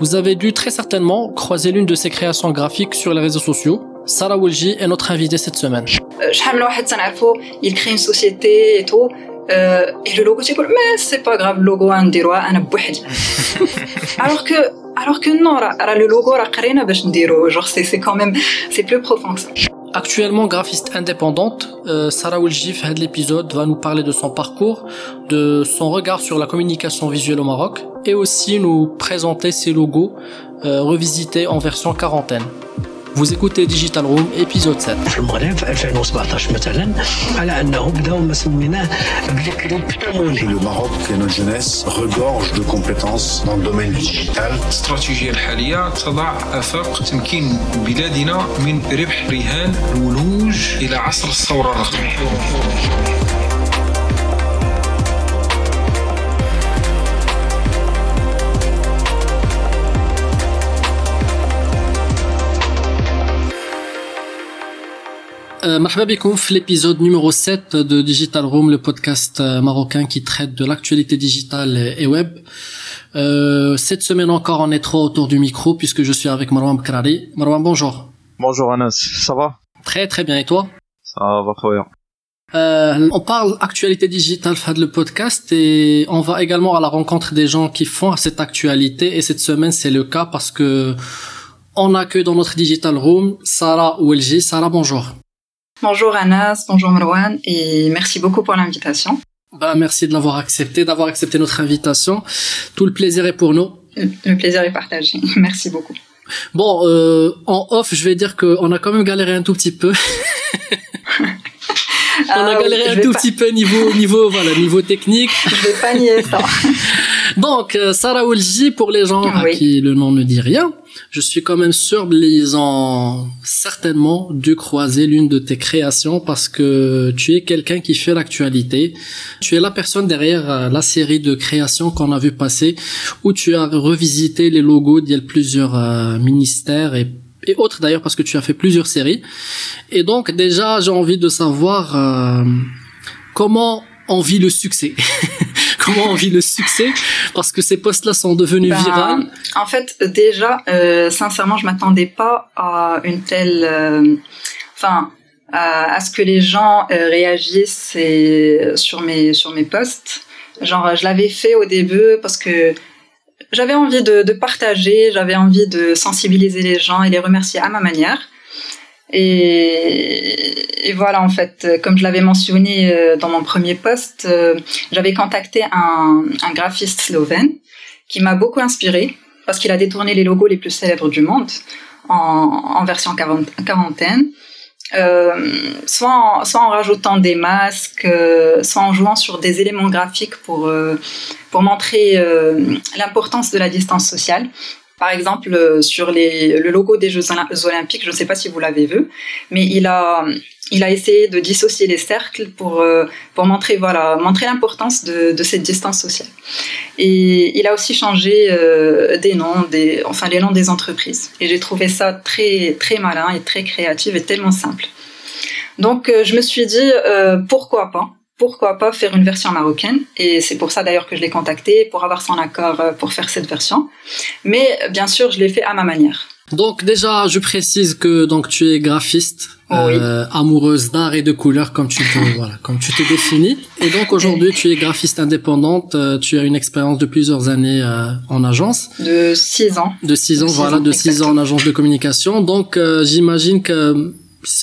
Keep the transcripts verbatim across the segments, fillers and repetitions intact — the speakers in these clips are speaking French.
Vous avez dû très certainement croiser l'une de ses créations graphiques sur les réseaux sociaux. Sarah Walji est notre invitée cette semaine. Il crée une société et tout. Euh, et le logo, tu dis, mais c'est pas grave, le logo, on dirait, on est bouhid. Alors que, alors que non, le logo, genre, c'est, c'est quand même, c'est plus profond que ça. Actuellement graphiste indépendante, euh, Sarah Walji, à l'épisode, va nous parler de son parcours, de son regard sur la communication visuelle au Maroc, et aussi nous présenter ses logos euh, revisités en version quarantaine. Vous écoutez Digital Room, épisode sept. في المغرب في ألفين وسبعطاش مثلا على أنه بدأوا ما سميناه بالكليب تمولي. Le Maroc et notre jeunesse regorge de compétences dans le domaine digital. الاستراتيجية الحالية تضع آفاق تمكين بلادنا من ربح رهان الولوج إلى عصر الثورة الرقمية. Marhaba bikoum في l'épisode numéro sept de Digital Room, le podcast marocain qui traite de l'actualité digitale et web. Euh, cette semaine encore, on est trois autour du micro puisque je suis avec Marouane Bekrari. Marouane, bonjour. Bonjour Anas, ça va? Très très bien, et toi? Ça va, frère. Euh, on parle actualité digitale dans le podcast et on va également à la rencontre des gens qui font cette actualité, et cette semaine c'est le cas parce que on accueille dans notre Digital Room Sarah Walji. Sarah, bonjour. Bonjour Anas, bonjour Marouane, et merci beaucoup pour l'invitation. Bah, merci de l'avoir accepté, d'avoir accepté notre invitation. Tout le plaisir est pour nous. Le plaisir est partagé, merci beaucoup. Bon, euh, en off, je vais dire qu'on a quand même galéré un tout petit peu. On a ah, galéré oui, un tout pas... petit peu niveau, niveau, voilà, niveau technique. Je vais pas nier ça. Donc, Sarah Walji, pour les gens oui. à qui le nom ne dit rien, je suis quand même sûr qu'ils ont certainement dû croiser l'une de tes créations parce que tu es quelqu'un qui fait l'actualité. Tu es la personne derrière la série de créations qu'on a vu passer où tu as revisité les logos de plusieurs euh, ministères et et autres d'ailleurs, parce que tu as fait plusieurs séries. Et donc déjà j'ai envie de savoir euh, comment on vit le succès. Comment on vit le succès, parce que ces posts-là sont devenus ben, virales. En fait déjà euh, sincèrement je m'attendais pas à une telle enfin euh, à, à ce que les gens euh, réagissent et, sur mes sur mes posts. Genre je l'avais fait au début parce que j'avais envie de, de partager, j'avais envie de sensibiliser les gens et les remercier à ma manière. Et, et voilà, en fait, comme je l'avais mentionné dans mon premier post, j'avais contacté un, un graphiste slovène qui m'a beaucoup inspirée parce qu'il a détourné les logos les plus célèbres du monde en, en version quarantaine, euh, soit, en, soit en rajoutant des masques, soit en jouant sur des éléments graphiques pour... Euh, pour montrer euh, l'importance de la distance sociale. Par exemple, euh, sur les, le logo des Jeux Olympiques, je ne sais pas si vous l'avez vu, mais il a, il a essayé de dissocier les cercles pour, euh, pour montrer, voilà, montrer l'importance de, de cette distance sociale. Et il a aussi changé euh, des noms, des, enfin, les noms des entreprises. Et j'ai trouvé ça très, très malin et très créatif et tellement simple. Donc, euh, je me suis dit, euh, pourquoi pas ? Pourquoi pas faire une version marocaine? Et c'est pour ça d'ailleurs que je l'ai contacté, pour avoir son accord pour faire cette version. Mais bien sûr, je l'ai fait à ma manière. Donc déjà, je précise que donc tu es graphiste, oui. euh, amoureuse d'art et de couleurs comme tu te voilà, comme tu te définis. Et donc aujourd'hui, tu es graphiste indépendante. Euh, tu as une expérience de plusieurs années euh, en agence. De six ans. De six ans, de voilà, six ans, de six ans en agence de communication. Donc euh, j'imagine que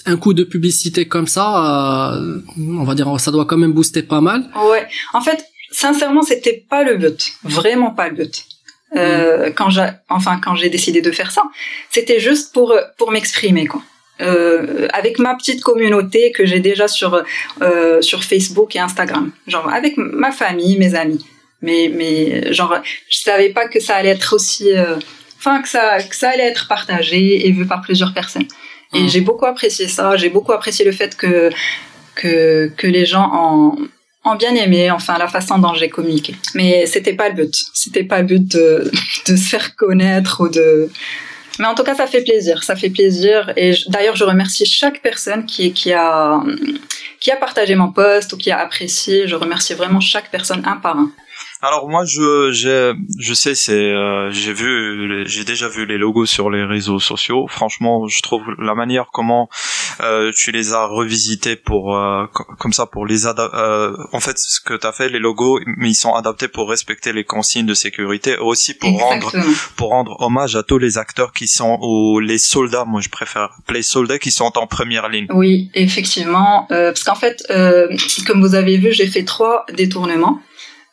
un coup de publicité comme ça, euh, on va dire, ça doit quand même booster pas mal. Ouais. En fait, sincèrement, c'était pas le but. Vraiment pas le but. Euh, mmh. Quand j'ai, enfin, quand j'ai décidé de faire ça, c'était juste pour, pour m'exprimer, quoi. Euh, avec ma petite communauté que j'ai déjà sur, euh, sur Facebook et Instagram. Genre, avec ma famille, mes amis. Mais, mais, genre, je savais pas que ça allait être aussi, euh, enfin, que ça, que ça allait être partagé et vu par plusieurs personnes. Et mmh. j'ai beaucoup apprécié ça, j'ai beaucoup apprécié le fait que, que, que les gens ont, ont bien aimé, enfin, la façon dont j'ai communiqué. Mais c'était pas le but. C'était pas le but de, de se faire connaître ou de. Mais en tout cas, ça fait plaisir, ça fait plaisir. Et je, d'ailleurs, je remercie chaque personne qui, qui a, qui a partagé mon post ou qui a apprécié. Je remercie vraiment chaque personne un par un. Alors moi je je je sais c'est euh, j'ai vu j'ai déjà vu les logos sur les réseaux sociaux. Franchement, je trouve la manière comment euh, tu les as revisités pour euh, comme ça pour les adap- euh, en fait ce que tu as fait les logos mais ils sont adaptés pour respecter les consignes de sécurité aussi pour Exactement. rendre pour rendre hommage à tous les acteurs qui sont ou les soldats, moi je préfère les soldats qui sont en première ligne. Oui, effectivement euh, parce qu'en fait euh, comme vous avez vu, j'ai fait trois détournements.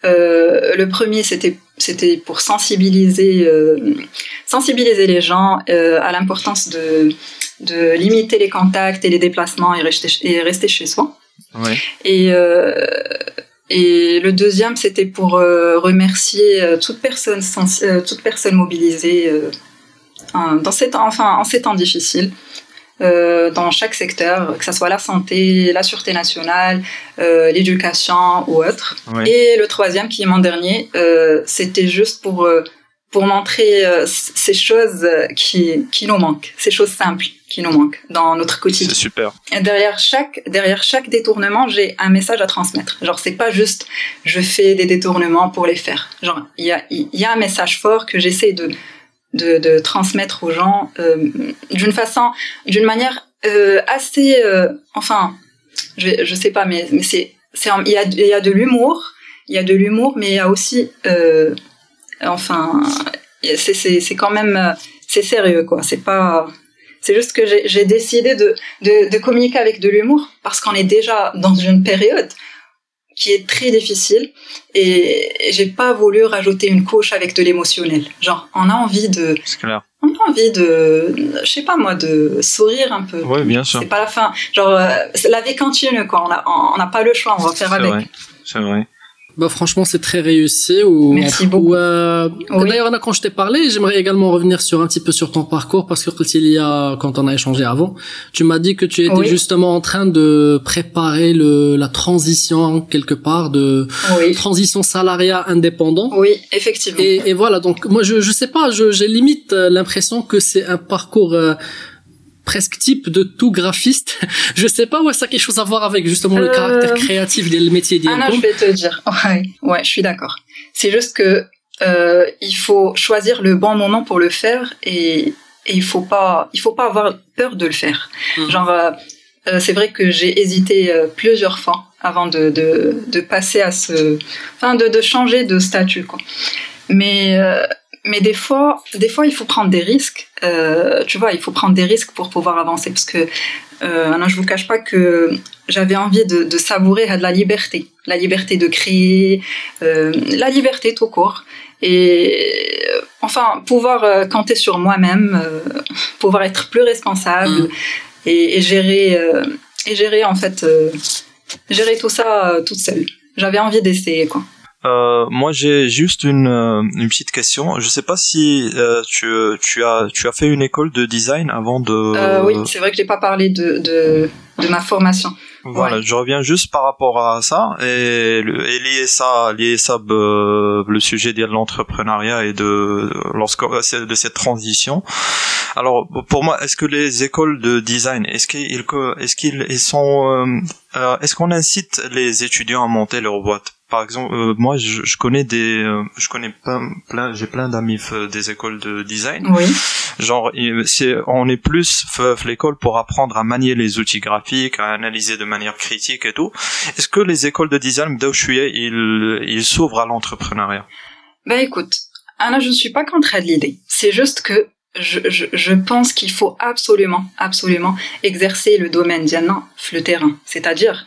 Euh, le premier, c'était, c'était pour sensibiliser, euh, sensibiliser les gens euh, à l'importance de, de limiter les contacts et les déplacements et rester, et rester chez soi. Ouais. Et, euh, et le deuxième, c'était pour euh, remercier euh, toute personne, sensi- euh, toute personne mobilisée euh, en, dans ces temps, enfin, en ces temps difficiles. Euh, dans chaque secteur, que ce soit la santé, la sûreté nationale, euh, l'éducation ou autre. Ouais. Et le troisième, qui est mon dernier, euh, c'était juste pour, euh, pour montrer euh, ces choses qui, qui nous manquent, ces choses simples qui nous manquent dans notre quotidien. C'est super. Et derrière chaque, derrière chaque détournement, j'ai un message à transmettre. Genre, c'est pas juste je fais des détournements pour les faire. Genre, il y a, y a un message fort que j'essaie de. De, de transmettre aux gens euh, d'une façon, d'une manière euh, assez, euh, enfin, je, je sais pas, mais, mais c'est, c'est, il y a, il y a de l'humour, il y a de l'humour, mais il y a aussi, euh, enfin, c'est, c'est, c'est quand même, c'est sérieux quoi. C'est pas, c'est juste que j'ai, j'ai décidé de, de, de communiquer avec de l'humour parce qu'on est déjà dans une période qui est très difficile et j'ai pas voulu rajouter une couche avec de l'émotionnel. Genre, on a envie de... C'est clair. On a envie de... Je sais pas moi, de sourire un peu. Oui, bien sûr. C'est pas la fin. Genre, euh, la vie continue, quoi. On a, on n'a pas le choix, on va faire c'est avec. Vrai. C'est vrai. Bah, franchement, c'est très réussi. Ou, Merci beaucoup. Ou, euh, oui. D'ailleurs, Anna, quand je t'ai parlé, j'aimerais également revenir sur un petit peu sur ton parcours parce que quand il y a, quand on a échangé avant, tu m'as dit que tu étais oui. justement en train de préparer le, la transition quelque part de oui. transition salariat indépendant. Oui, effectivement. Et, et voilà. Donc, moi, je, je sais pas, je, j'ai limite l'impression que c'est un parcours, euh, presque type de tout graphiste. Je sais pas, ouais, ça a quelque chose à voir avec justement euh... le caractère créatif des métiers d'I A. Ah non, je vais te dire. Ouais, ouais, je suis d'accord. C'est juste que euh, il faut choisir le bon moment pour le faire et, et il faut pas, il faut pas avoir peur de le faire. Mmh. Genre, euh, c'est vrai que j'ai hésité euh, plusieurs fois avant de, de de passer à ce, enfin, de de changer de statut quoi. Mais euh, Mais des fois, des fois, il faut prendre des risques. Euh, tu vois, il faut prendre des risques pour pouvoir avancer. Parce que, euh, non, je vous cache pas que j'avais envie de, de savourer à de la liberté, la liberté de créer, euh, la liberté tout court. Et euh, enfin, pouvoir euh, compter sur moi-même, euh, pouvoir être plus responsable mmh. et, et gérer, euh, et gérer en fait, euh, gérer tout ça euh, toute seule. J'avais envie d'essayer, quoi. Euh, moi j'ai juste une euh, une petite question. Je sais pas si euh, tu tu as tu as fait une école de design avant de. Euh, oui, c'est vrai que j'ai pas parlé de de de ma formation. Voilà, ouais. Je reviens juste par rapport à ça et, le, et lier ça lier ça euh, le sujet de l'entrepreneuriat et de lorsque de cette transition. Alors pour moi, est-ce que les écoles de design, est-ce qu'ils est-ce qu'ils ils sont euh, est-ce qu'on incite les étudiants à monter leur boîte? Par exemple, euh, moi, je, je connais des, euh, je connais plein, plein, j'ai plein d'amis f- des écoles de design. Oui. Genre, c'est, on est plus f- f- l'école pour apprendre à manier les outils graphiques, à analyser de manière critique et tout. Est-ce que les écoles de design d'où je suis, ils, ils s'ouvrent à l'entrepreneuriat? Ben écoute, Anna, je ne suis pas contre l'idée. C'est juste que je, je, je pense qu'il faut absolument, absolument exercer le domaine d'Anna, le terrain. C'est-à-dire,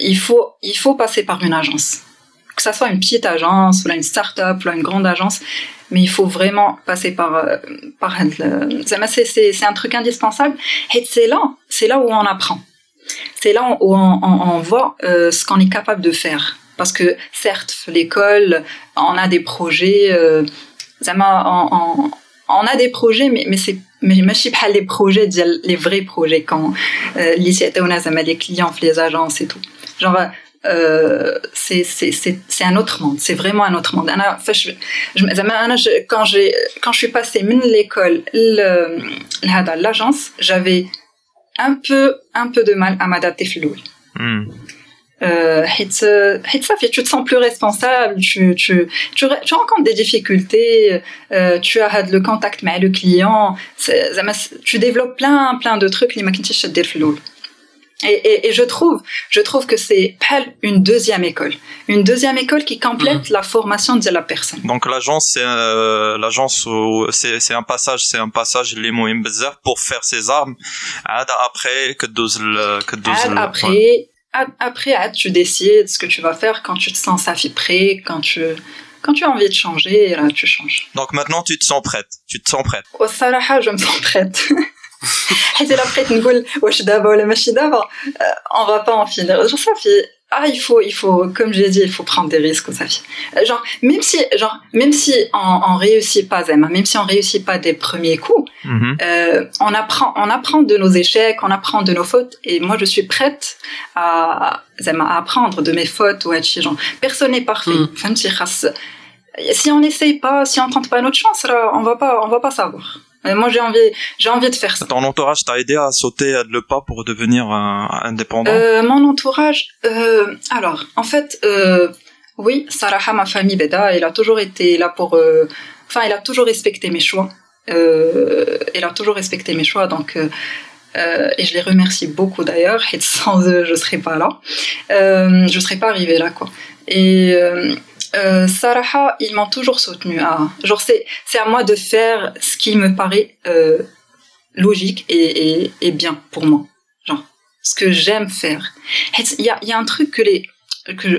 il faut, il faut passer par une agence. Que ça soit une petite agence, ou là une start-up, ou là une grande agence, mais il faut vraiment passer par, par le, c'est, c'est, c'est un truc indispensable. Et c'est là, c'est là où on apprend. C'est là où on, on, on voit euh, ce qu'on est capable de faire. Parce que certes, l'école, on a des projets, euh, on, on, on a des projets, mais, mais c'est mais mais c'est pas les projets, les vrais projets quand euh, les clients, les agences et tout. Genre Euh, c'est, c'est, c'est, c'est un autre monde, c'est vraiment un autre monde. Alors, enfin, je, je, quand, j'ai, quand je suis passée de l'école le, à l'agence, j'avais un peu, un peu de mal à m'adapter. Mm. Euh, hit, hit ça fait, tu te sens plus responsable, tu, tu, tu, tu rencontres des difficultés, euh, tu as le contact avec le client, c'est, tu développes plein, plein de trucs, les maquintistes se développent. Et, et, et je trouve, je trouve que c'est une deuxième école, une deuxième école qui complète mmh. la formation de la personne. Donc l'agence, c'est euh, l'agence, où, c'est, c'est un passage, c'est un passage les moyens bizarres pour faire ses armes. Après que douze, que douze. Après. Ouais. Après, tu décides ce que tu vas faire quand tu te sens safi prêt, quand tu, quand tu as envie de changer, là, tu changes. Donc maintenant, tu te sens prête. Tu te sens prête. Au Saraha, je me sens prête. Et la prête, on dit, ouais, je suis d'abord, le machin d'abord. On va pas en finir. Genre, Safi, ah, il faut, il faut, comme j'ai dit, il faut prendre des risques, Safi. Genre, même si, genre, même si on, on réussit pas, Zem, même si on réussit pas des premiers coups, mm-hmm. euh, on apprend, on apprend de nos échecs, on apprend de nos fautes, et moi, je suis prête à, Zem, à apprendre de mes fautes, ou ouais, genre, personne n'est parfait. Mm-hmm. Si on n'essaye pas, si on tente pas notre chance, là, on va pas, on va pas savoir. Moi, j'ai envie, j'ai envie de faire ça. Ton entourage t'a aidé à sauter le pas pour devenir euh, indépendant? Euh, mon entourage, euh, alors, en fait, euh, oui, Sarah, ma famille, Beda, elle a toujours été là pour, euh, enfin, elle a toujours respecté mes choix. Euh, elle a toujours respecté mes choix, donc, euh, euh, et je les remercie beaucoup d'ailleurs, et sans eux, je serais pas là. Euh, je serais pas arrivée là, quoi. Et, euh, Euh, Sarah, ils m'ont toujours soutenue. Ah, genre c'est, c'est à moi de faire ce qui me paraît euh, logique et, et, et bien pour moi. Genre, ce que j'aime faire. Il y a, y a un truc que les... Que je,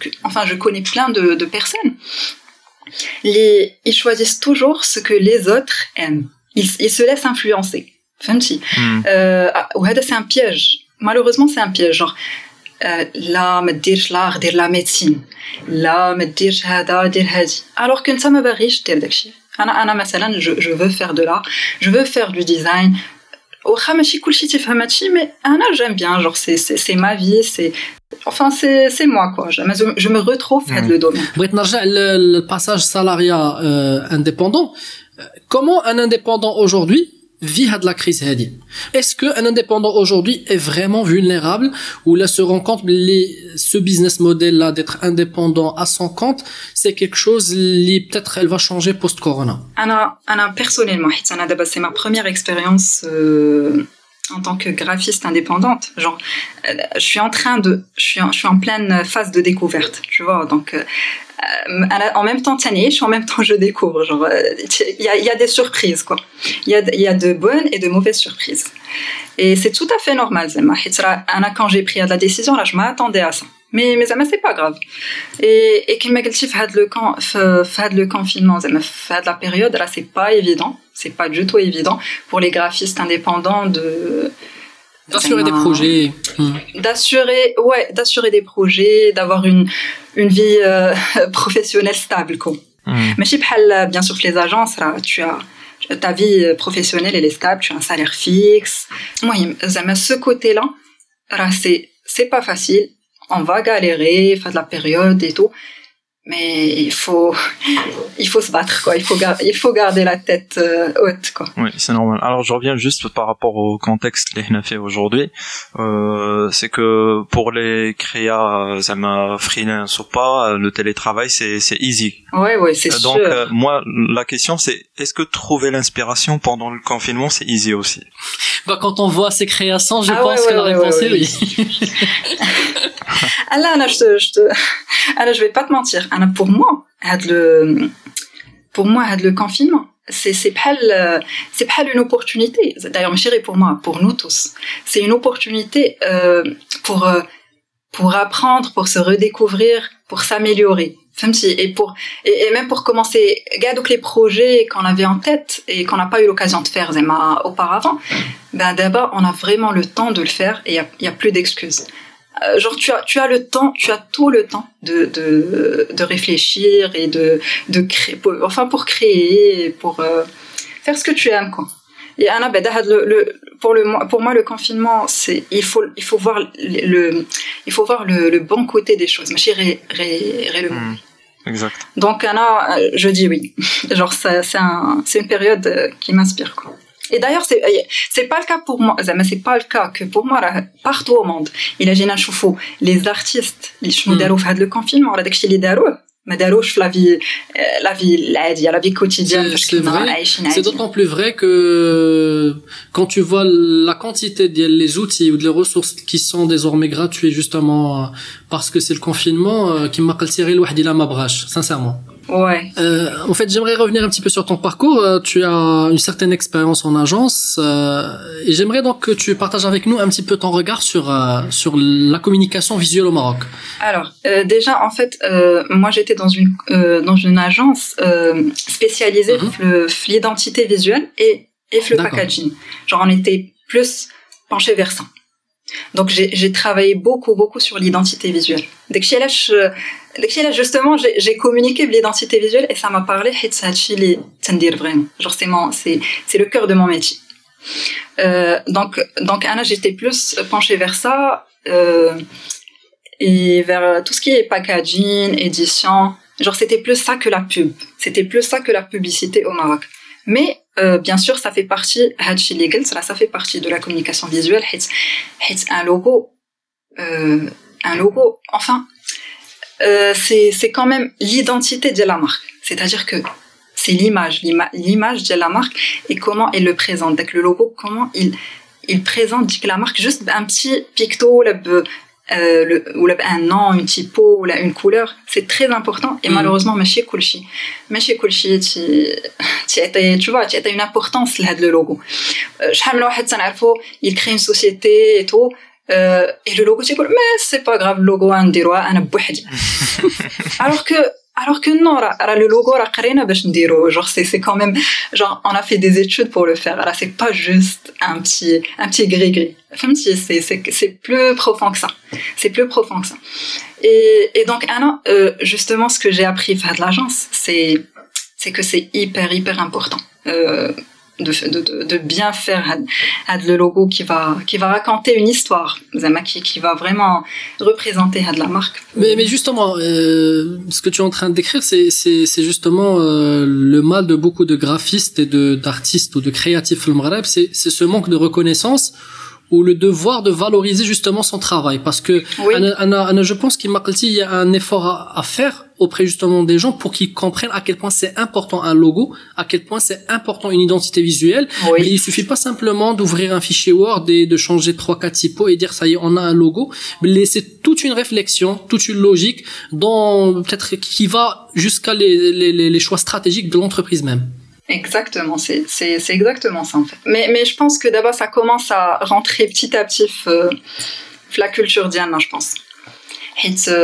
que, enfin, je connais plein de, de personnes. Les, ils choisissent toujours ce que les autres aiment. Ils, ils se laissent influencer. Fenty. Mm. Euh, c'est un piège. Malheureusement, c'est un piège. Genre, Euh, là, me dire l'art, dire la médecine. Là, me dire hada, dire hadi. Alors que ça me va riche, dire d'achat. Ana, ana, مثلا, je, je veux faire de l'art, je veux faire du design. Au khamashi kulshi tifhamachi, mais ana, j'aime bien. Genre, c'est, c'est, c'est ma vie, c'est, enfin, c'est, c'est moi, quoi. Je, je me retrouve dans le domaine. Brett Narja, le passage salariat euh, indépendant. Comment un indépendant aujourd'hui vit de la crise hadi? Est-ce que un indépendant aujourd'hui est vraiment vulnérable ou là se rend compte les ce business model là d'être indépendant à son compte c'est quelque chose qui peut-être elle va changer post corona? Ana ana personnellement, ana d'abord c'est ma première expérience euh, en tant que graphiste indépendante. Genre euh, je suis en train de je suis en, je suis en pleine phase de découverte, tu vois. Donc euh, en même temps t'aniche, en même temps je découvre. Genre, il y a, y a des surprises, quoi. Il y a, y a de bonnes et de mauvaises surprises. Et c'est tout à fait normal, Zema. Quand j'ai pris la décision, là, je m'attendais à ça. Mais, mais Zema, c'est pas grave. Et, et qu'il m'a dit, fad le confinement, Zema, fad la période, là, c'est pas évident. C'est pas du tout évident pour les graphistes indépendants de... d'assurer des projets, d'assurer ouais d'assurer des projets, d'avoir une une vie euh, professionnelle stable, quoi. Mais c'est pas bien sûr que les agences là, tu as ta vie professionnelle elle est stable, tu as un salaire fixe. Moi j'aime ce côté là, c'est c'est pas facile, on va galérer, faire de la période et tout, mais il faut il faut se battre, quoi. Il faut gar- il faut garder la tête euh, haute, quoi. Oui, c'est normal. Alors je reviens juste par rapport au contexte qu'on a fait aujourd'hui. Euh, c'est que pour les créas, ça m'a freelance ou pas, le télétravail c'est c'est easy. Ouais ouais, c'est donc, sûr. Donc euh, moi la question c'est est-ce que trouver l'inspiration pendant le confinement c'est easy aussi? Bah quand on voit ces créations, je ah, pense ouais, ouais, que ouais, la réponse ouais, ouais, est oui. Ah là, là je te, je te... Ah là, je vais pas te mentir. Pour moi, le pour moi, le confinement, c'est c'est pas le, c'est pas une opportunité. D'ailleurs, mes chéris, pour moi, pour nous tous, c'est une opportunité euh, pour pour apprendre, pour se redécouvrir, pour s'améliorer. Et pour et, et même pour commencer, regarde les projets qu'on avait en tête et qu'on n'a pas eu l'occasion de faire Zema, auparavant. Ben d'abord, on a vraiment le temps de le faire et il y a, y a plus d'excuses. Genre tu as tu as le temps, tu as tout le temps de de de réfléchir et de de créer pour, enfin pour créer pour euh, faire ce que tu aimes, quoi. Et Anna Beda le le pour le pour moi le confinement c'est il faut il faut voir le, le il faut voir le, le bon côté des choses. Mais je ré, ré, ré le mmh, exact. Donc Anna je dis oui. Genre ça c'est un c'est une période qui m'inspire, quoi. Et d'ailleurs, c'est, c'est pas le cas pour moi. C'est pas le cas que pour moi, partout au monde. Il a gêné à choufou. Les artistes, les chmoudaro, fad le confinement, là, dès que je les daro, mais daro, je la vie, la vie, la vie, la vie quotidienne. C'est, c'est vrai. C'est d'autant plus vrai que quand tu vois la quantité des outils ou des ressources qui sont désormais gratuits, justement, parce que c'est le confinement, qui m'a calciré le wahdi la mabrache, sincèrement. Ouais. Euh, en fait, j'aimerais revenir un petit peu sur ton parcours. Euh, tu as une certaine expérience en agence, euh, et j'aimerais donc que tu partages avec nous un petit peu ton regard sur euh, sur la communication visuelle au Maroc. Alors, euh, déjà, en fait, euh, moi, j'étais dans une euh, dans une agence euh, spécialisée mm-hmm. f- l'identité visuelle et et le D'accord. packaging. Genre, on était plus penché vers ça. Donc j'ai, j'ai travaillé beaucoup beaucoup sur l'identité visuelle. Dès que j'ai là, dès que j'ai là justement, j'ai, j'ai communiqué l'identité visuelle et ça m'a parlé. Et ça a chillé, ça me dit vraiment. Genre c'est mon, c'est c'est le cœur de mon métier. Euh, donc donc Anna, j'étais plus penchée vers ça euh, et vers tout ce qui est packaging, édition. Genre c'était plus ça que la pub. C'était plus ça que la publicité au Maroc. Mais euh, bien sûr, ça fait partie. Hatchi legal, ça, ça fait partie de la communication visuelle. Hits, hits un logo, euh, un logo. Enfin, euh, c'est c'est quand même l'identité de la marque. C'est-à-dire que c'est l'image, l'ima, l'image de la marque et comment elle le présente. Donc le logo, comment il il présente la marque. Juste un petit picto, le, euh, le, ou le, un nom, une typo, ou la, une couleur, c'est très important et mm. malheureusement ماشي كل شيء ماشي كل شيء تعطي tu vois تعطي une importance لهذا اللوغو شحال من واحد تنعرفو il crée une société et tout et le logo تيقول mais c'est pas grave le logo نديروها انا بوحدي alors que alors que non راه le logo راه قرينا باش نديرو genre c'est c'est quand même genre on a fait des études pour le faire alors c'est pas juste un petit un petit gris-gris فهمتي c'est c'est c'est plus profond que ça c'est plus profond que ça et et donc Anna euh, justement ce que j'ai appris faire de l'agence c'est c'est que c'est hyper hyper important euh, de de de bien faire had le logo qui va qui va raconter une histoire zama qui qui va vraiment représenter had la marque mais mais justement euh, ce que tu es en train de décrire c'est c'est c'est justement euh, le mal de beaucoup de graphistes et de d'artistes ou de créatifs au Maghreb c'est c'est ce manque de reconnaissance ou le devoir de valoriser justement son travail parce que oui. Anna, Anna, Anna, je pense qu'il y a un effort à, à faire auprès justement des gens pour qu'ils comprennent à quel point c'est important un logo, à quel point c'est important une identité visuelle. Oui. Mais il suffit pas simplement d'ouvrir un fichier Word et de changer trois quatre typos et dire ça y est on a un logo. Mais c'est toute une réflexion, toute une logique dans peut-être qui va jusqu'à les les les choix stratégiques de l'entreprise même. Exactement, c'est c'est c'est exactement ça en fait. Mais mais je pense que d'abord ça commence à rentrer petit à petit euh, la culture d'Anna, je pense. Et euh,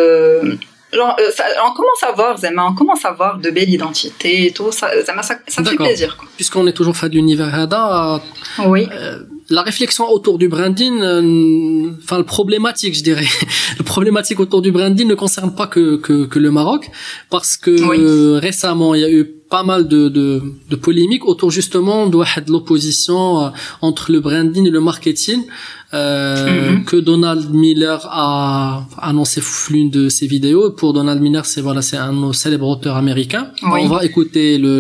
genre euh, ça, on commence à voir, Zema, on commence à voir de belles identités et tout ça, Zema, ça ça D'accord. fait plaisir quoi. Puisqu'on est toujours fait de l'univers Hada. Euh, oui. Euh, la réflexion autour du branding, enfin euh, le problématique, je dirais, le problématique autour du branding ne concerne pas que que que le Maroc, parce que oui. euh, récemment il y a eu pas mal de de de polémiques autour justement de l'opposition entre le branding et le marketing euh, mm-hmm. que Donald Miller a annoncé l'une de ses vidéos. Pour Donald Miller, c'est voilà, c'est un de nos célèbres auteurs américains. Oui. On va écouter le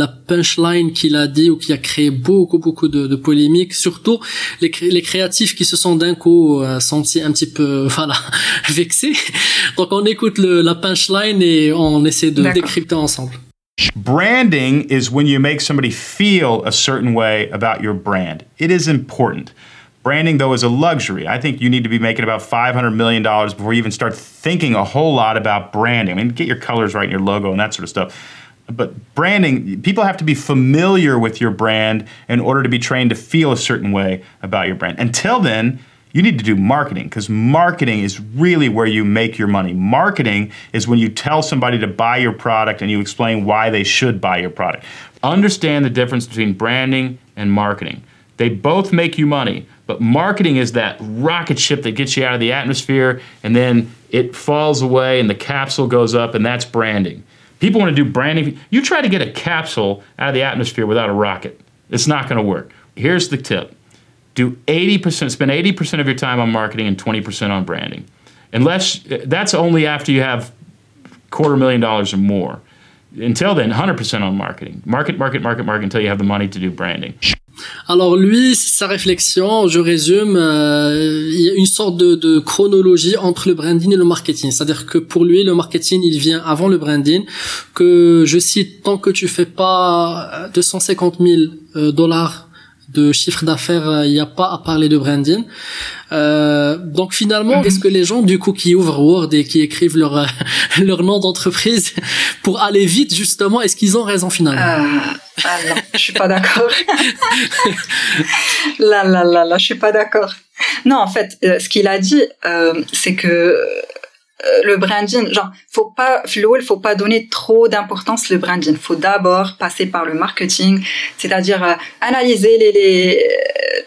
la punchline qu'il a dit ou qui a créé beaucoup beaucoup de de polémiques, surtout les les créatifs qui se sont d'un coup euh, sentis un petit peu voilà vexés. Donc on écoute le la punchline et on essaie de D'accord. décrypter ensemble. Branding is when you make somebody feel a certain way about your brand. It is important. Branding, though, is a luxury. I think you need to be making about five hundred million dollars before you even start thinking a whole lot about branding. I mean, get your colors right and your logo and that sort of stuff. But branding, people have to be familiar with your brand in order to be trained to feel a certain way about your brand. Until then, you need to do marketing, because marketing is really where you make your money. Marketing is when you tell somebody to buy your product and you explain why they should buy your product. Understand the difference between branding and marketing. They both make you money, but marketing is that rocket ship that gets you out of the atmosphere and then it falls away and the capsule goes up, and that's branding. People want to do branding. You try to get a capsule out of the atmosphere without a rocket. It's not going to work. Here's the tip. Do eighty percent, spend eighty percent of your time on marketing and twenty percent on branding. Unless, that's only after you have quarter million dollars or more. Until then, one hundred percent on marketing. Market, market, market, market until you have the money to do branding. Alors lui, sa réflexion, je résume, euh, il y a une sorte de, de chronologie entre le branding et le marketing. C'est-à-dire que pour lui, le marketing, il vient avant le branding, que, je cite, tant que tu fais pas deux cent cinquante mille dollars de chiffre d'affaires, il n'y a pas à parler de branding. Euh, donc finalement, mmh. est-ce que les gens du coup qui ouvrent Word et qui écrivent leur euh, leur nom d'entreprise pour aller vite justement, est-ce qu'ils ont raison finalement? euh, Ah non, je suis pas d'accord. là là là là, je suis pas d'accord. Non, en fait, euh, ce qu'il a dit, euh, c'est que euh, le branding, genre, faut pas, il faut pas donner trop d'importance le branding. Faut d'abord passer par le marketing, c'est-à-dire euh, analyser les les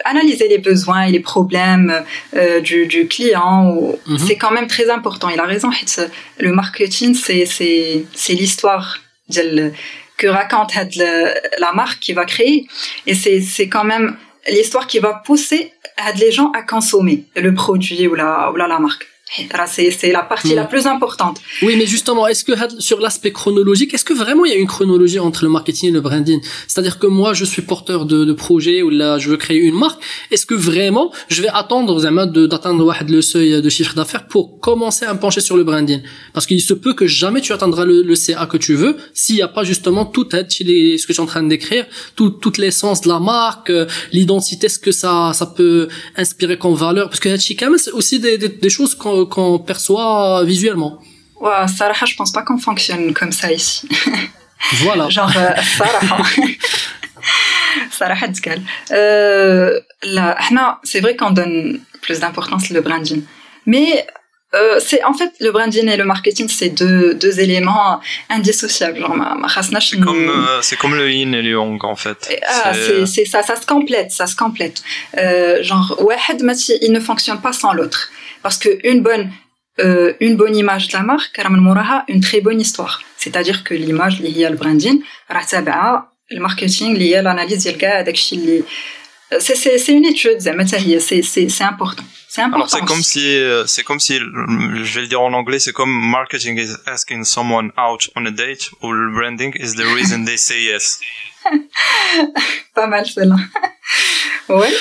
analyser les besoins et les problèmes euh, du, du client. Ou... Mm-hmm. C'est quand même très important. Il a raison. Le marketing, c'est, c'est, c'est l'histoire que raconte la marque qui va créer. Et c'est, c'est quand même l'histoire qui va pousser les gens à consommer le produit ou la, ou la, la marque. C'est, c'est la partie mmh. la plus importante. Oui, mais justement, est-ce que sur l'aspect chronologique, est-ce que vraiment il y a une chronologie entre le marketing et le branding? C'est-à-dire que moi, je suis porteur de, de projet ou là, je veux créer une marque. Est-ce que vraiment, je vais attendre de, d'atteindre le seuil de chiffre d'affaires pour commencer à me pencher sur le branding? Parce qu'il se peut que jamais tu atteindras le, le C A que tu veux s'il n'y a pas justement tout ce que tu es en train de décrire, tout, toute l'essence de la marque, l'identité, ce que ça, ça peut inspirer comme valeur. Parce que c'est aussi des, des, des choses qu'on qu'on perçoit visuellement. Wow, Sarah, je pense pas qu'on fonctionne comme ça ici. Voilà. Genre, euh, Sarah. Sarah, Dikal. Euh, là, c'est vrai qu'on donne plus d'importance le branding. Mais, euh, c'est, en fait, le branding et le marketing, c'est deux, deux éléments indissociables. Genre, ma, ma khasnash, c'est, comme, euh, c'est comme le yin et le yang, en fait. Et, ah, c'est... C'est, c'est ça, ça se complète, ça se complète. Euh, genre, wahed, il ne fonctionne pas sans l'autre. Parce qu'une bonne, euh, une bonne image de la marque, une très bonne histoire. C'est-à-dire que l'image, il y a le branding, le marketing, il y a l'analyse, il y a le... C'est, c'est, c'est une étude, c'est, c'est, c'est important. C'est important. Alors, c'est comme si, c'est comme si, je vais le dire en anglais, c'est comme marketing is asking someone out on a date, ou le branding is the reason they say yes. Pas mal, celle-là. Ouais.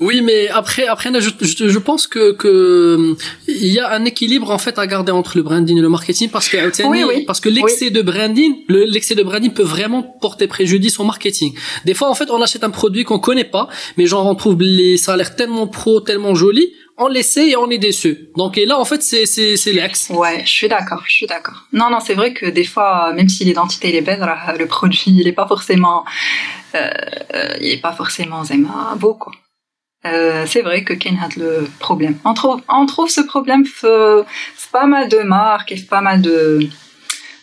Oui, mais après, après, je, je, je pense que, que, il y a un équilibre, en fait, à garder entre le branding et le marketing, parce que, oui, oui. parce que l'excès oui. de branding, le, l'excès de branding peut vraiment porter préjudice au marketing. Des fois, en fait, on achète un produit qu'on connaît pas, mais genre, on trouve les, ça a l'air tellement pro, tellement joli, on l'essaie et on est déçu. Donc, et là, en fait, c'est, c'est, c'est l'ex. Ouais, je suis d'accord, je suis d'accord. Non, non, c'est vrai que des fois, même si l'identité, elle est belle, le produit, il est pas forcément, euh, il est pas forcément, Zema, beau, quoi. Euh, c'est vrai que Ken a le problème. On trouve, on trouve ce problème f- f- pas mal de marques et f- pas mal de,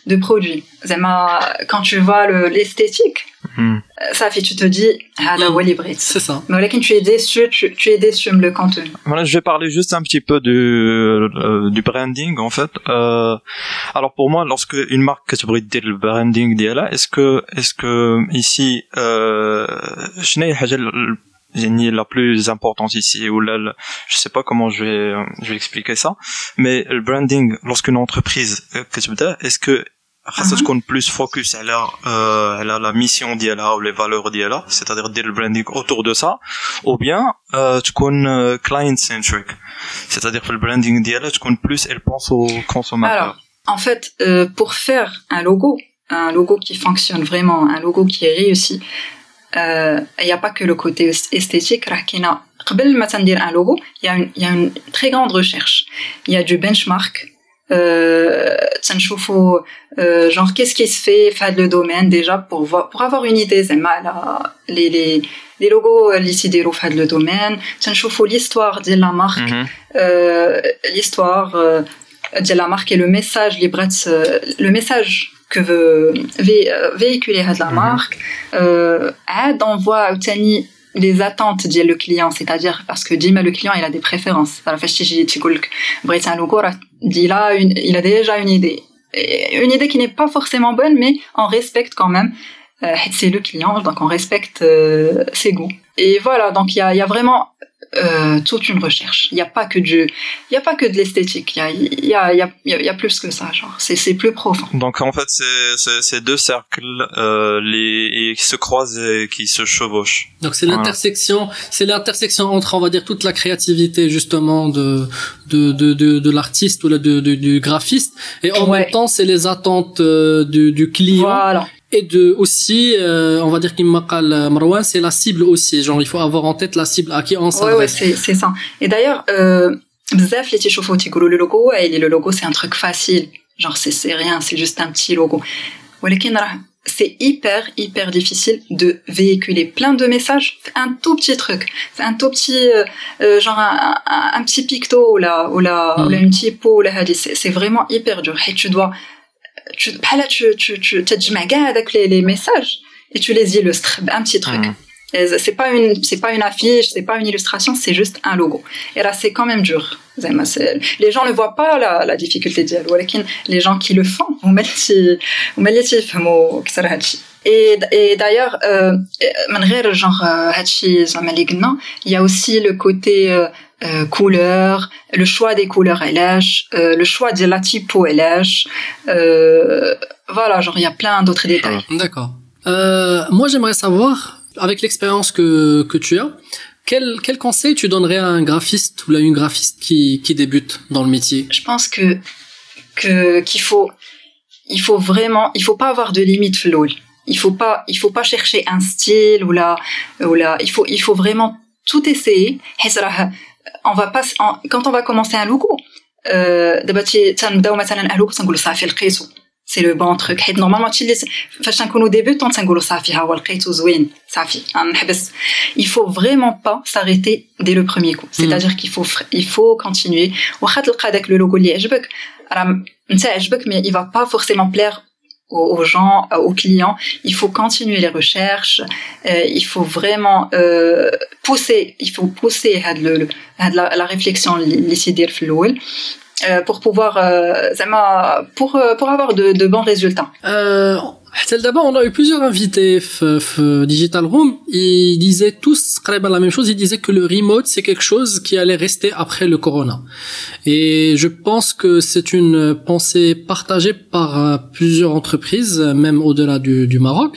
de produits. Zema, quand tu vois le, l'esthétique, mm-hmm. ça fait, tu te dis, ah la Wally Brit. C'est ça. Mais là, tu es déçu, tu, tu es déçu le contenu. Voilà, je vais parler juste un petit peu du, euh, du branding, en fait. Euh, alors, pour moi, lorsque une marque se bride le branding, est-ce que, est-ce que, ici, euh, la plus importante ici, ou là, je sais pas comment je vais, je vais expliquer ça, mais le branding, lorsqu'une entreprise, est-ce que, ça se compte plus focus à leur, euh, à la mission d'I A L A, ou les valeurs d'I A L A, c'est-à-dire le branding autour de ça, ou bien, euh, tu connais client-centric, c'est-à-dire que le branding d'I A L A, tu connais plus, elle pense aux consommateurs. Alors, en fait, euh, pour faire un logo, un logo qui fonctionne vraiment, un logo qui est réussi, Euh, il n'y a pas que le côté esthétique. Rakina, avant de dire un logo, il y a une, il y a une très grande recherche. Il y a du benchmark. Euh, euh, genre, qu'est-ce qui se fait, faire le domaine, déjà, pour voir, pour avoir une idée, là, les, les, les logos, les idées, faire le domaine. T'enchauffe l'histoire de la marque, mm-hmm. euh, l'histoire, euh, de la marque et le message, les brettes, le message que veut vé- véhiculer la marque, euh, on voit les attentes de le client, c'est-à-dire parce que dis-moi le client il a des préférences. Alors si je dis un logo, il a une, il a déjà une idée, une idée qui n'est pas forcément bonne, mais on respecte quand même. Euh, c'est le client, donc on respecte euh, ses goûts. Et voilà, donc il y a, il y a vraiment euh, toute une recherche. Il n'y a pas que du, il n'y a pas que de l'esthétique. Il y a, il y a, il y, y a plus que ça. Genre, c'est, c'est plus profond. Donc en fait, c'est, c'est, c'est deux cercles euh, les, qui se croisent et qui se chevauchent. Donc c'est l'intersection, voilà. c'est l'intersection entre, on va dire, toute la créativité justement de, de, de, de, de l'artiste ou de, de, du graphiste, et en ouais. même temps, c'est les attentes euh, du, du client. Voilà. Et de aussi, euh, on va dire qu'Imma Qal Marouane, c'est la cible aussi. Genre, il faut avoir en tête la cible à qui on s'adresse. Ouais, ouais, c'est, c'est ça. Et d'ailleurs, euh, bzaf, les tichofo, tigoulou, le logo, et le logo, c'est un truc facile. Genre, c'est, c'est rien, c'est juste un petit logo. C'est hyper, hyper difficile de véhiculer plein de messages. Un tout petit truc. C'est un tout petit, euh, genre, un, un, un petit picto, ou là, ou là, mm. ou là, une typo, ou là, c'est, c'est vraiment hyper dur. Et tu dois, tu là tu tu tu tu avec les les messages et tu les illustres un petit truc. Mmh. C'est pas une c'est pas une affiche, c'est pas une illustration, c'est juste un logo. Et là c'est quand même dur. Les gens ne voient pas la la difficulté ديال ولكن les gens qui le font هما اللي هما اللي يفهموا اكثر هادشي. Et et d'ailleurs euh من غير genre هادشي زعما اللي قلنا, il y a aussi le côté euh, Euh, couleurs, le choix des couleurs L H, euh, le choix de la typo L H, euh, voilà, genre il y a plein d'autres détails. D'accord. Euh, moi j'aimerais savoir, avec l'expérience que que tu as, quel quel conseil tu donnerais à un graphiste ou à une graphiste qui qui débute dans le métier ? Je pense que que qu'il faut il faut vraiment il faut pas avoir de limite flow. Il faut pas il faut pas chercher un style ou là ou là il faut il faut vraiment tout essayer. On va pas, on, quand on va commencer un logo, euh, d'abord, tu, tu as une par exemple un logo, tu vas dire ça fait le réseau, c'est le bon truc. Normalement, tu les, quand tu es au début, tu vas dire ça fait, ah le réseau zouin, ça fait. Il faut vraiment pas s'arrêter dès le premier coup. C'est-à-dire qu'il faut, il faut continuer. Ou quand tu as le logo qui t'attire, alors tu t'attire, mais il va pas forcément plaire aux gens, aux clients. Il faut continuer les recherches, euh, il faut vraiment euh, pousser, il faut pousser à de, à de la, à la réflexion, l'idée de l'oul, pour pouvoir, euh, pour pour avoir de, de bons résultats. Euh... D'abord, on a eu plusieurs invités au Digital Room. Ils disaient tous la même chose. Ils disaient que le remote, c'est quelque chose qui allait rester après le corona. Et je pense que c'est une pensée partagée par plusieurs entreprises, même au-delà du, du Maroc.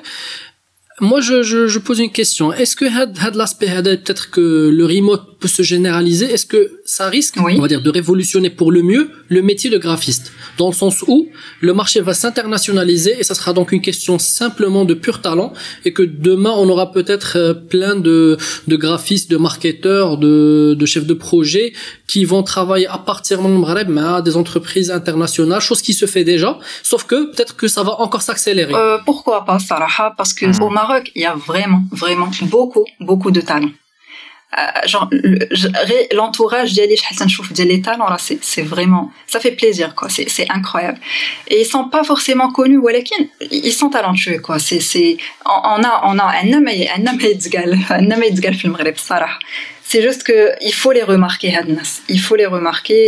Moi, je, je, je pose une question. Est-ce que had, had l'aspect, had, peut-être que le remote peut se généraliser? Est-ce que ça risque, oui. on va dire, de révolutionner pour le mieux le métier de graphiste? Dans le sens où le marché va s'internationaliser et ça sera donc une question simplement de pur talent et que demain, on aura peut-être plein de, de graphistes, de marketeurs, de, de chefs de projet qui vont travailler à partir de Maghreb, mais à des entreprises internationales, chose qui se fait déjà. Sauf que peut-être que ça va encore s'accélérer. Euh, pourquoi pas, Sarah? Parce que, au Maroc, il y a vraiment, vraiment beaucoup, beaucoup de talents. Euh, genre, le, l'entourage d'Ali Hassan Chouf, les talents, là, c'est, c'est vraiment, ça fait plaisir, quoi. C'est, c'est incroyable. Et ils sont pas forcément connus, ils sont talentueux, quoi. C'est, c'est, on a, on a un homme et un homme et d'gal, un homme et d'gal film Maghreb, Sarah. C'est juste que, il faut les remarquer, Hadnas. Il faut les remarquer.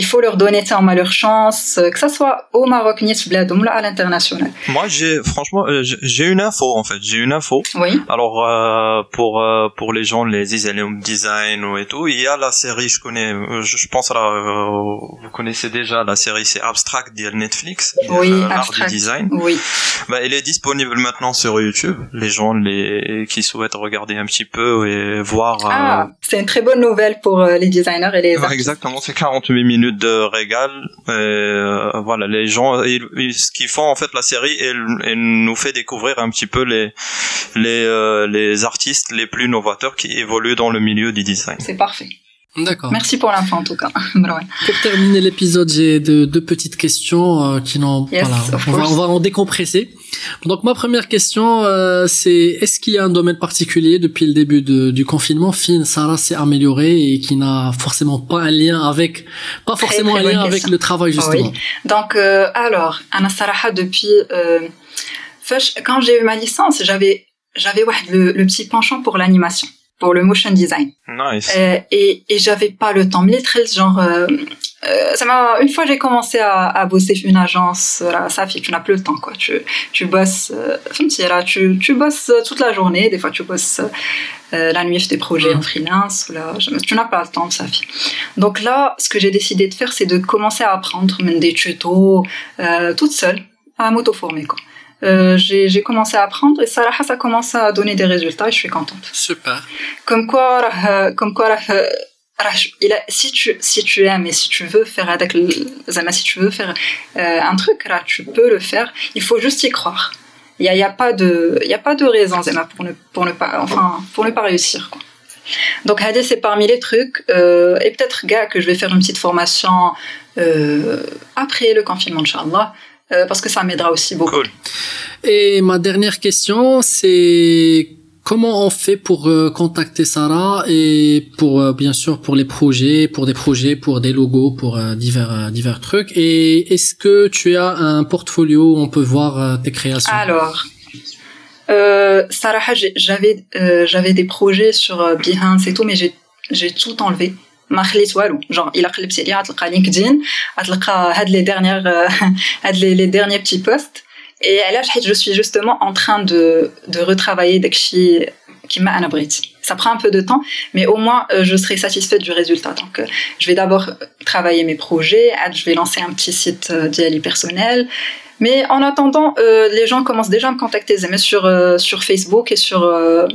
Il faut leur donner ça en mal leur chance, que ça soit au Maroc, ni à l'international. Moi, j'ai franchement, j'ai une info en fait, j'ai une info. Oui. Alors euh, pour euh, pour les gens, les home design ou et tout, il y a la série, je connais, je pense là, euh, vous connaissez déjà la série, c'est Abstract de Netflix. Oui. Euh, Abstract. Design. Oui. Bah, elle est disponible maintenant sur YouTube. Les gens les qui souhaitent regarder un petit peu et voir. Euh... Ah, c'est une très bonne nouvelle pour les designers et les. Bah, exactement, c'est quarante-huit minutes de régal, et euh, voilà, les gens, ils, ils, ce qu'ils font en fait, la série, elle, elle nous fait découvrir un petit peu les les euh, les artistes les plus novateurs qui évoluent dans le milieu du design. C'est parfait. D'accord. Merci pour l'info en tout cas. Pour terminer l'épisode, j'ai deux, deux petites questions euh, qui n'ont. Yes, voilà, on va, on va en décompresser. Donc ma première question, euh, c'est est-ce qu'il y a un domaine particulier depuis le début de, du confinement, Fine Sarah s'est améliorée et qui n'a forcément pas un lien avec, pas forcément très, très un lien question. Avec le travail justement. Oui. Donc euh, alors, Anna Sarah depuis, euh, quand j'ai eu ma licence, j'avais j'avais ouais, le, le petit penchant pour l'animation. pour le motion design. Nice. Euh, et et j'avais pas le temps. Mais les trails, genre, euh, euh, ça m'a. Une fois j'ai commencé à, à bosser une agence, là, ça fait que tu n'as plus le temps, quoi. Tu tu bosses, euh, là, tu tu bosses toute la journée. Des fois tu bosses euh, la nuit sur des projets mmh. en freelance. Là, tu n'as pas le temps, ça fait. Donc là, ce que j'ai décidé de faire, c'est de commencer à apprendre, même des tutos, euh, toute seule, à m'auto-former, quoi. Euh, j'ai, j'ai commencé à apprendre et ça, ça commence à donner des résultats et je suis contente. Super. Comme quoi, euh, comme quoi euh, si, tu, si tu aimes et si tu veux faire, avec le, si tu veux faire euh, un truc, là, tu peux le faire. Il faut juste y croire. Il n'y a, y a, pas de, y a pas de raison pour ne, pour ne, pas, enfin, pour ne pas réussir, quoi. Donc Hadi, c'est parmi les trucs euh, et peut-être gars, que je vais faire une petite formation euh, après le confinement, Inch'Allah. Euh, parce que ça m'aidera aussi beaucoup. Cool. Et ma dernière question, c'est comment on fait pour euh, contacter Sarah et pour euh, bien sûr pour les projets, pour des projets, pour des logos, pour euh, divers euh, divers trucs. Et est-ce que tu as un portfolio où on peut voir euh, tes créations? Alors, euh, Sarah, j'avais euh, j'avais des projets sur euh, Behance et tout, mais j'ai j'ai tout enlevé. ما خليت والو جون الا قلبتي عليها غتلقى لينكدين غتلقى هاد لي ديرنيير هاد لي ديرنيير بتي بوست اي علاش حيت جو سوي جوستومون ان تران دو دو ريترافايي داكشي كيما انا بغيت ça prend un peu de temps mais au moins euh, je serai satisfaite du résultat donc euh, je vais d'abord travailler mes projets je vais lancer un petit site euh, d'I A personnel mais en attendant euh, les gens commencent déjà à me contacter même sur euh, sur Facebook et sur euh,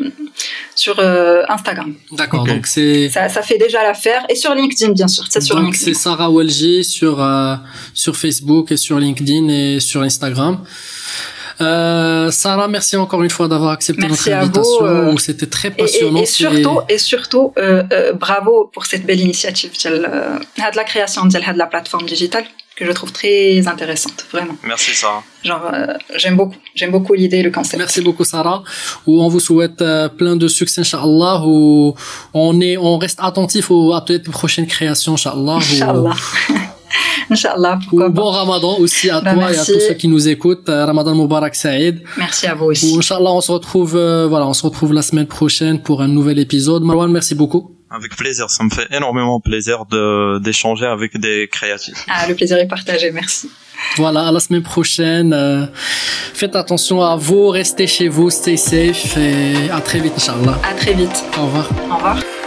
sur euh, Instagram. D'accord, okay. Donc c'est ça ça fait déjà l'affaire et sur LinkedIn bien sûr, c'est sur donc LinkedIn. C'est Sarah Walji sur euh, sur Facebook et sur LinkedIn et sur Instagram. Euh, Sarah, merci encore une fois d'avoir accepté merci notre invitation. Euh, C'était très passionnant. Et, et, et surtout, et surtout, euh, euh, bravo pour cette belle initiative euh, de la création de la plateforme digitale que je trouve très intéressante, vraiment. Merci Sarah. Genre, euh, j'aime beaucoup, j'aime beaucoup l'idée et le concept. Merci beaucoup Sarah. Où on vous souhaite euh, plein de succès, Inch'Allah. Où on est, on reste attentif aux à peut-être prochaines créations, Inch'Allah. Inch'Allah. Où... Inch'Allah, pourquoi bon pas. Bon Ramadan aussi à ben toi merci. Et à tous ceux qui nous écoutent. Ramadan Moubarak Saïd. Merci à vous aussi. Inch'Allah, on se retrouve, euh, voilà, on se retrouve la semaine prochaine pour un nouvel épisode. Marouane, merci beaucoup. Avec plaisir, ça me fait énormément plaisir de, d'échanger avec des créatifs. Ah, le plaisir est partagé, merci. Voilà, à la semaine prochaine. Euh, faites attention à vous, restez chez vous, stay safe et à très vite, Inch'Allah. À très vite. Au revoir. Au revoir.